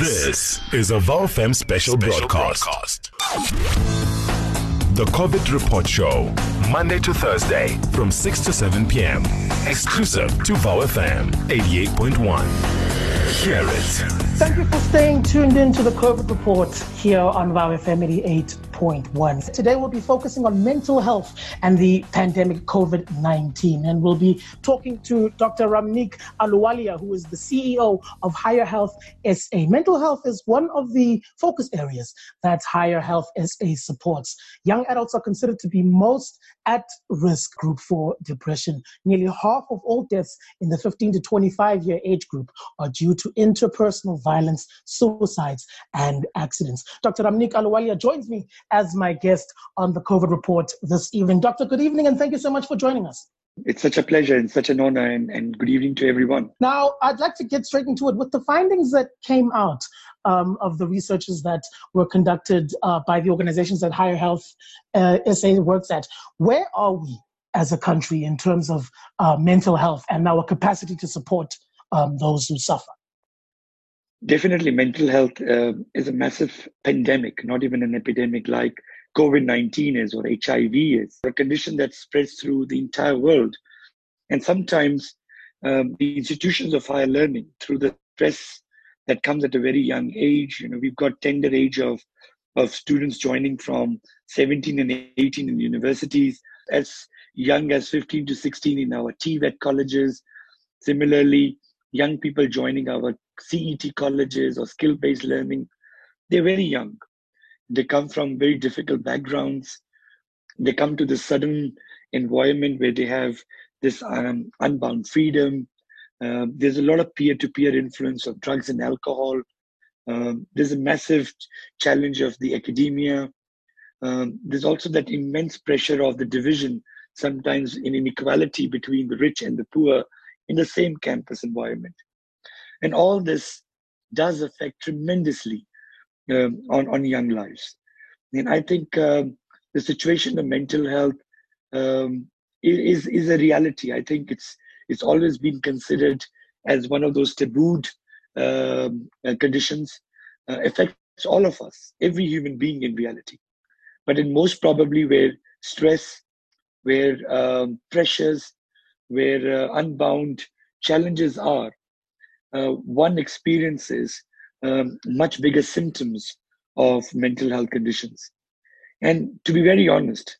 This is a VowFM special broadcast. The COVID Report Show, Monday to Thursday from 6 to 7 p.m. Exclusive to VowFM 88.1. Hear it. Thank you for staying tuned in to the COVID Report here on VowFM 88.1. Today we'll be focusing on mental health and the pandemic COVID-19. And we'll be talking to Dr. Ramnik Ahluwalia, who is the CEO of Higher Health SA. Mental health is one of the focus areas that Higher Health SA supports. Young adults are considered to be most at-risk group for depression. Nearly half of all deaths in the 15 to 25-year age group are due to interpersonal violence, suicides, and accidents. Dr. Ramnik Ahluwalia joins me as my guest on the COVID Report this evening. Doctor, good evening, and thank you so much for joining us. It's such a pleasure and such an honor, and good evening to everyone. Now, I'd like to get straight into it with the findings that came out of the researches that were conducted by the organizations that Higher Health SA works at. Where are we as a country in terms of mental health and our capacity to support those who suffer? Definitely, mental health is a massive pandemic, not even an epidemic like COVID-19 is or HIV is, a condition that spreads through the entire world. And sometimes the institutions of higher learning, through the stress that comes at a very young age, we've got tender age of students joining from 17 and 18 in universities, as young as 15 to 16 in our TVET colleges. Similarly, young people joining our CET colleges or skill-based learning, they're very young. They come from very difficult backgrounds. They come to this sudden environment where they have this unbound freedom. There's a lot of peer-to-peer influence of drugs and alcohol. There's a massive challenge of the academia. There's also that immense pressure of the division, sometimes in inequality between the rich and the poor in the same campus environment. And all this does affect tremendously on young lives. And I think the situation of mental health is a reality. I think it's always been considered as one of those tabooed conditions. Affects all of us, every human being in reality. But in most probably where stress, where pressures, where unbound challenges are, one experiences much bigger symptoms of mental health conditions. And to be very honest,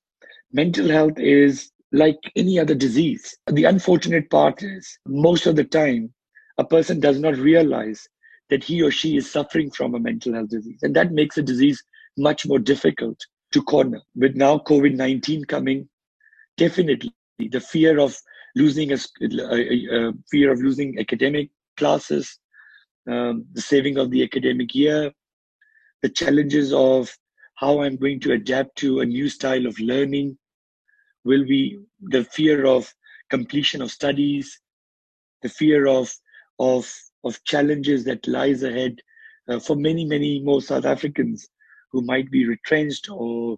mental health is like any other disease. The unfortunate part is most of the time, a person does not realize that he or she is suffering from a mental health disease. And that makes a disease much more difficult to corner. With now COVID-19 coming, definitely the fear of losing academic classes, the saving of the academic year, the challenges of how I'm going to adapt to a new style of learning, the fear of completion of studies, the fear of challenges that lies ahead for many, many more South Africans who might be retrenched or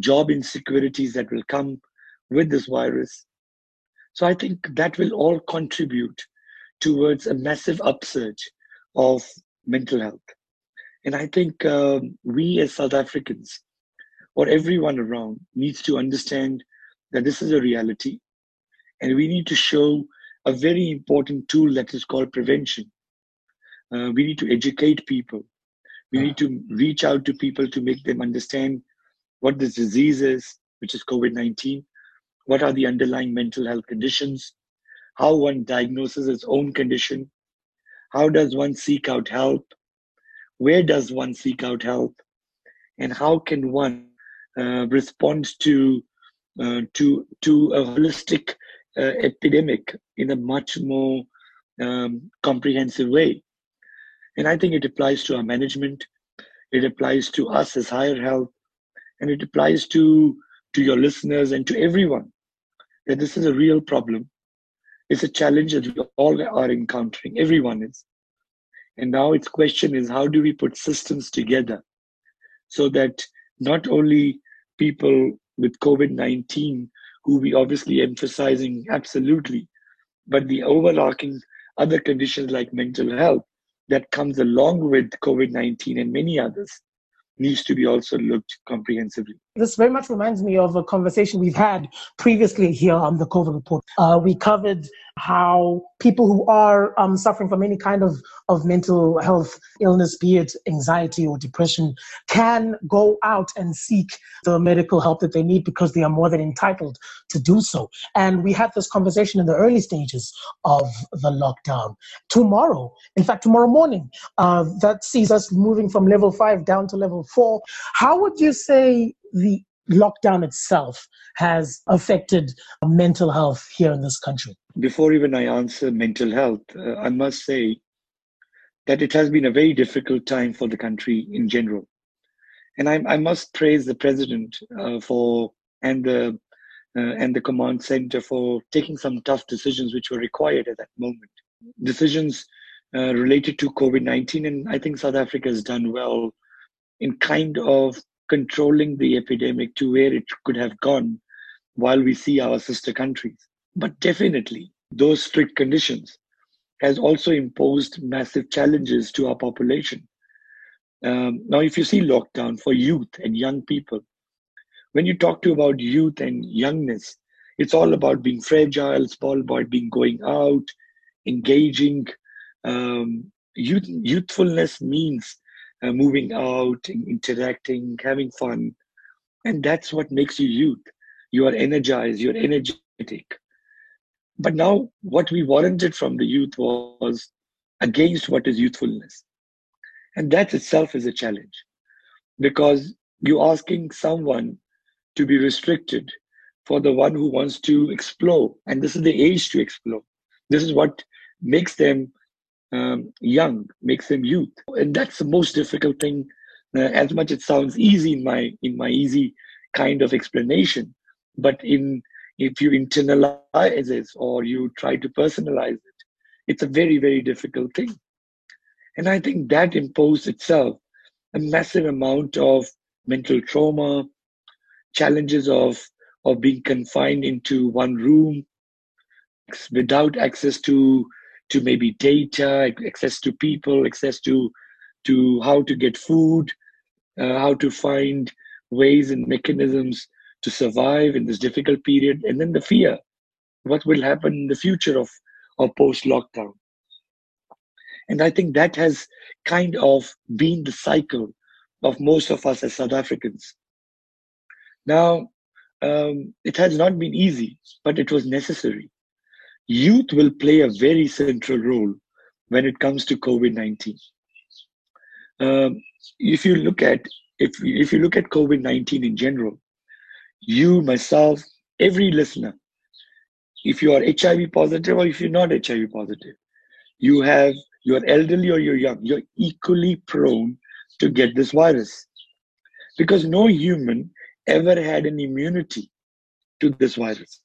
job insecurities that will come with this virus. So I think that will all contribute towards a massive upsurge of mental health. And I think we as South Africans, or everyone around, needs to understand that this is a reality. And we need to show a very important tool that is called prevention. We need to educate people. We need to reach out to people to make them understand what this disease is, which is COVID-19, what are the underlying mental health conditions, how one diagnoses its own condition, how does one seek out help, where does one seek out help, and how can one respond to a holistic epidemic in a much more comprehensive way. And I think it applies to our management, it applies to us as Higher Health, and it applies to your listeners and to everyone, that this is a real problem. It's a challenge that we all are encountering, everyone is. And now its question is, how do we put systems together so that not only people with COVID-19, who we obviously emphasizing absolutely, but the overarching other conditions like mental health that comes along with COVID-19 and many others needs to be also looked comprehensively. This very much reminds me of a conversation we've had previously here on the COVID Report. We covered how people who are suffering from any kind of mental health illness, be it anxiety or depression, can go out and seek the medical help that they need because they are more than entitled to do so. And we had this conversation in the early stages of the lockdown. Tomorrow morning, that sees us moving from level 5 down to level 4. How would you say the lockdown itself has affected mental health here in this country? Before even I answer mental health, I must say that it has been a very difficult time for the country in general. And I must praise the President and the Command Center for taking some tough decisions which were required at that moment. Decisions related to COVID-19, and I think South Africa has done well in kind of controlling the epidemic to where it could have gone while we see our sister countries. But definitely, those strict conditions has also imposed massive challenges to our population. Now, if you see lockdown for youth and young people, when you talk to about youth and youngness, it's all about being fragile, it's all about going out, engaging. Youthfulness means moving out, interacting, having fun. And that's what makes you youth. You are energized, you're energetic. But now what we warranted from the youth was against what is youthfulness. And that itself is a challenge, because you're asking someone to be restricted for the one who wants to explore. And this is the age to explore. This is what makes them young, makes them youth. And that's the most difficult thing. As much it sounds easy in my easy kind of explanation, but if you internalize it or you try to personalize it, it's a very, very difficult thing. And I think that imposed itself a massive amount of mental trauma, challenges of being confined into one room without access to maybe data, access to people, access to how to get food, how to find ways and mechanisms to survive in this difficult period, and then the fear, what will happen in the future of post-lockdown. And I think that has kind of been the cycle of most of us as South Africans. Now, it has not been easy, but it was necessary. Youth will play a very central role when it comes to COVID-19. If you look at COVID-19 in general, you, myself, every listener, if you are HIV positive or if you're not HIV positive, you're elderly or you're young, you're equally prone to get this virus, because no human ever had an immunity to this virus.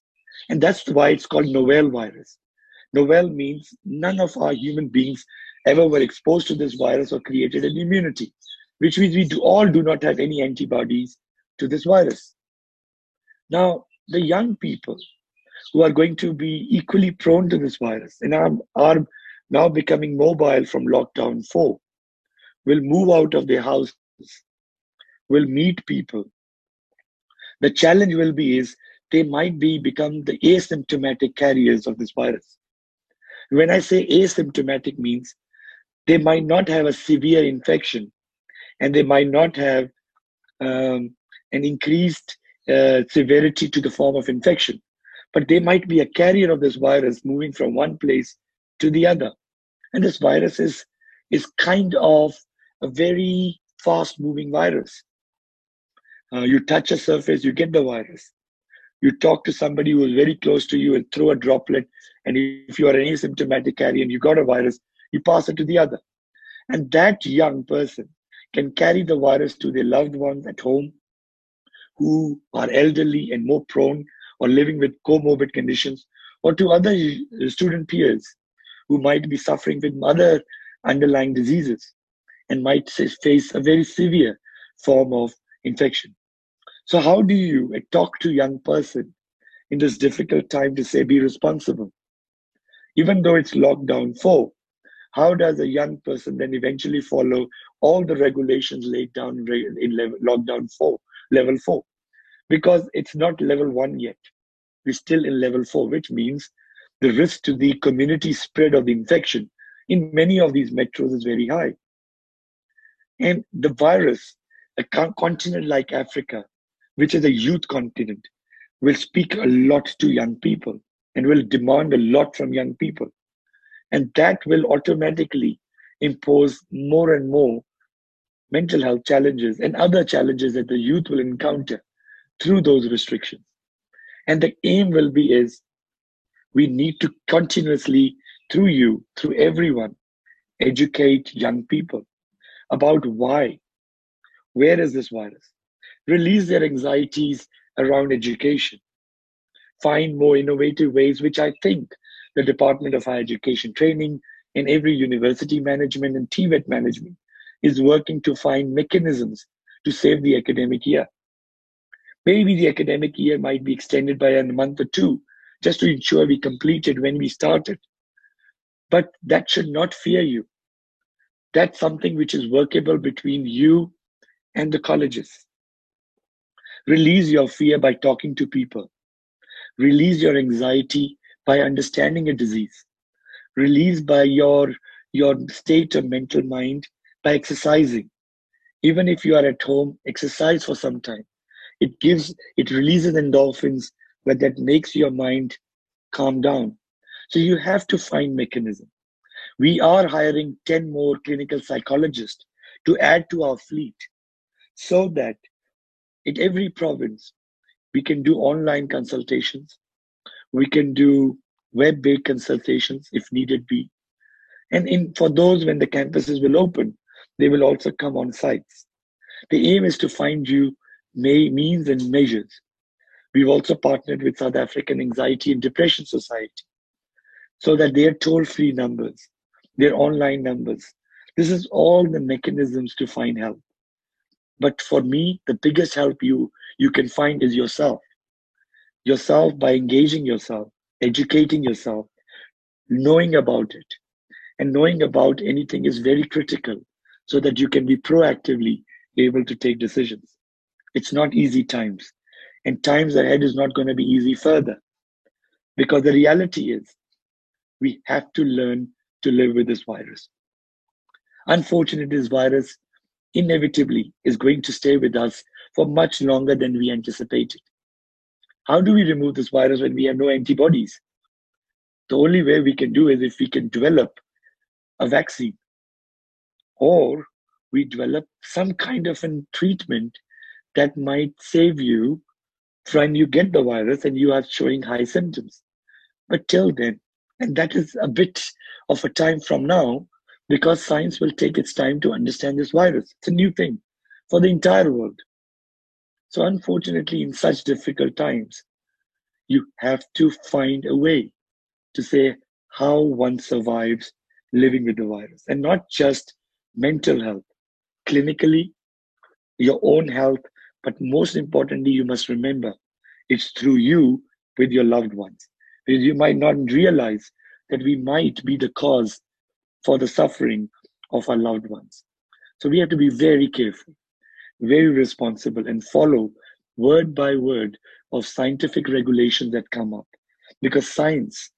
And that's why it's called novel virus. Novel means none of our human beings ever were exposed to this virus or created an immunity, which means we all do not have any antibodies to this virus. Now, the young people who are going to be equally prone to this virus and are now becoming mobile from lockdown 4 will move out of their houses, will meet people. The challenge will be is they might become the asymptomatic carriers of this virus. When I say asymptomatic, means they might not have a severe infection and they might not have an increased severity to the form of infection, but they might be a carrier of this virus moving from one place to the other. And this virus is kind of a very fast-moving virus. You touch a surface, you get the virus. You talk to somebody who is very close to you and throw a droplet, and if you are an asymptomatic carrier and you got a virus, you pass it to the other. And that young person can carry the virus to their loved ones at home, who are elderly and more prone or living with comorbid conditions, or to other student peers who might be suffering with other underlying diseases and might face a very severe form of infection. So how do you talk to a young person in this difficult time to say, be responsible? Even though it's lockdown 4, How does a young person then eventually follow all the regulations laid down in level four? Because it's not level one yet. We're still in level four, which means the risk to the community spread of the infection in many of these metros is very high. And the virus, a continent like Africa, which is a youth continent, will speak a lot to young people and will demand a lot from young people. And that will automatically impose more and more mental health challenges and other challenges that the youth will encounter through those restrictions. And the aim will be is we need to continuously, through you, through everyone, educate young people about why, where is this virus? Release their anxieties around education. Find more innovative ways, which I think the Department of Higher Education Training and every university management and TVET management is working to find mechanisms to save the academic year. Maybe the academic year might be extended by a month or two just to ensure we completed when we started. But that should not fear you. That's something which is workable between you and the colleges. Release your fear by talking to people. Release your anxiety by understanding a disease. Release by your state of mental mind by exercising. Even if you are at home, exercise for some time. It releases endorphins, but that makes your mind calm down. So you have to find mechanism. We are hiring 10 more clinical psychologists to add to our fleet so that in every province, we can do online consultations. We can do web-based consultations if needed be. And for those, when the campuses will open, they will also come on sites. The aim is to find you means and measures. We've also partnered with South African Anxiety and Depression Society so that their toll-free numbers, their online numbers. This is all the mechanisms to find help. But for me, the biggest help you can find is yourself. Yourself by engaging yourself, educating yourself, knowing about it. And knowing about anything is very critical so that you can be proactively able to take decisions. It's not easy times. And times ahead is not going to be easy further. Because the reality is, we have to learn to live with this virus. Unfortunately, this virus inevitably is going to stay with us for much longer than we anticipated. How do we remove this virus when we have no antibodies? The only way we can do is if we can develop a vaccine or we develop some kind of a treatment that might save you from you get the virus and you are showing high symptoms. But till then, and that is a bit of a time from now, because science will take its time to understand this virus. It's a new thing for the entire world. So unfortunately, in such difficult times, you have to find a way to say how one survives living with the virus. And not just mental health, clinically, your own health, but most importantly, you must remember, it's through you with your loved ones. Because you might not realize that we might be the cause for the suffering of our loved ones. So we have to be very careful, very responsible, and follow word by word of scientific regulations that come up, because science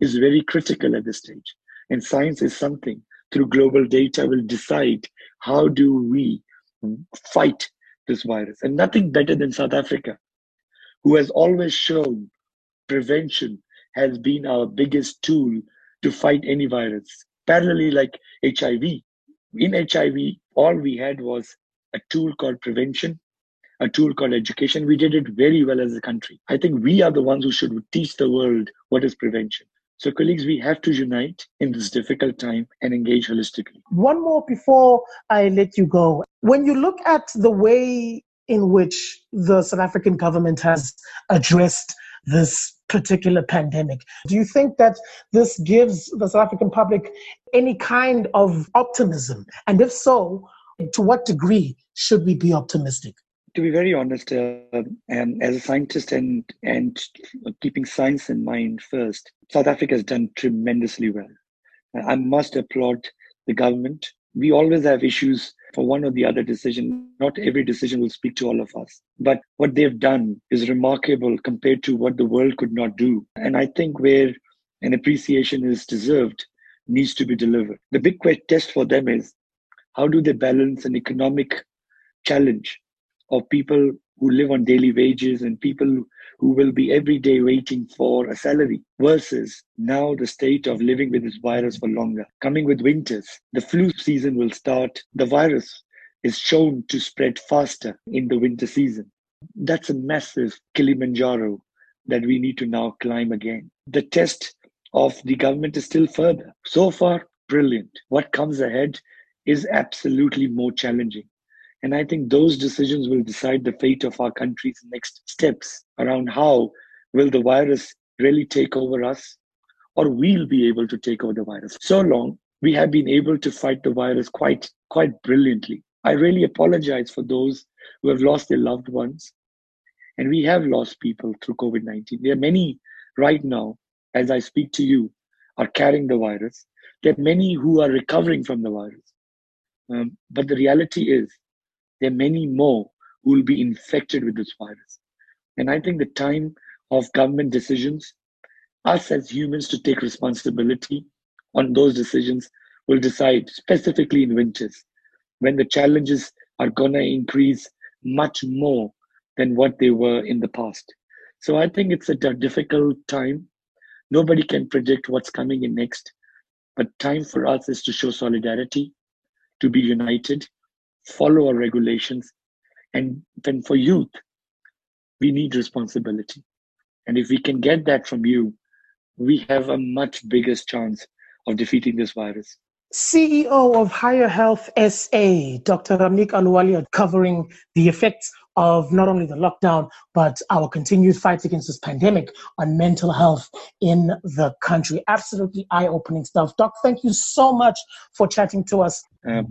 is very critical at this stage. And science is something through global data will decide how do we fight this virus. And nothing better than South Africa, who has always shown prevention has been our biggest tool to fight any virus. Parallelly, like HIV, in HIV, all we had was a tool called prevention, a tool called education. We did it very well as a country. I think we are the ones who should teach the world what is prevention. So colleagues, we have to unite in this difficult time and engage holistically. One more before I let you go. When you look at the way in which the South African government has addressed this particular pandemic, do you think that this gives the South African public any kind of optimism? And if so, to what degree should we be optimistic? To be very honest, as a scientist and keeping science in mind first, South Africa has done tremendously well. I must applaud the government. We always have issues for one or the other decision. Not every decision will speak to all of us. But what they've done is remarkable compared to what the world could not do. And I think where an appreciation is deserved needs to be delivered. The big test for them is how do they balance an economic challenge of people who live on daily wages and people who will be every day waiting for a salary versus now the state of living with this virus for longer. Coming with winters, the flu season will start. The virus is shown to spread faster in the winter season. That's a massive Kilimanjaro that we need to now climb again. The test of the government is still further. So far, brilliant. What comes ahead is absolutely more challenging. And I think those decisions will decide the fate of our country's next steps around how will the virus really take over us, or we'll be able to take over the virus. So long, we have been able to fight the virus quite brilliantly. I really apologize for those who have lost their loved ones. And we have lost people through COVID-19. There are many right now, as I speak to you, are carrying the virus. There are many who are recovering from the virus. But the reality is, there are many more who will be infected with this virus. And I think the time of government decisions, us as humans to take responsibility on those decisions will decide specifically in winters, when the challenges are going to increase much more than what they were in the past. So I think it's a difficult time. Nobody can predict what's coming in next, but time for us is to show solidarity, to be united, follow our regulations, and then for youth, we need responsibility. And if we can get that from you, we have a much bigger chance of defeating this virus. CEO of Higher Health SA, Dr. Ramnik Ahluwalia, covering the effects of not only the lockdown, but our continued fight against this pandemic on mental health in the country. Absolutely eye-opening stuff. Doc, thank you so much for chatting to us.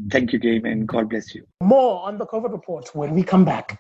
Thank you, Game, and God bless you. More on the COVID report when we come back.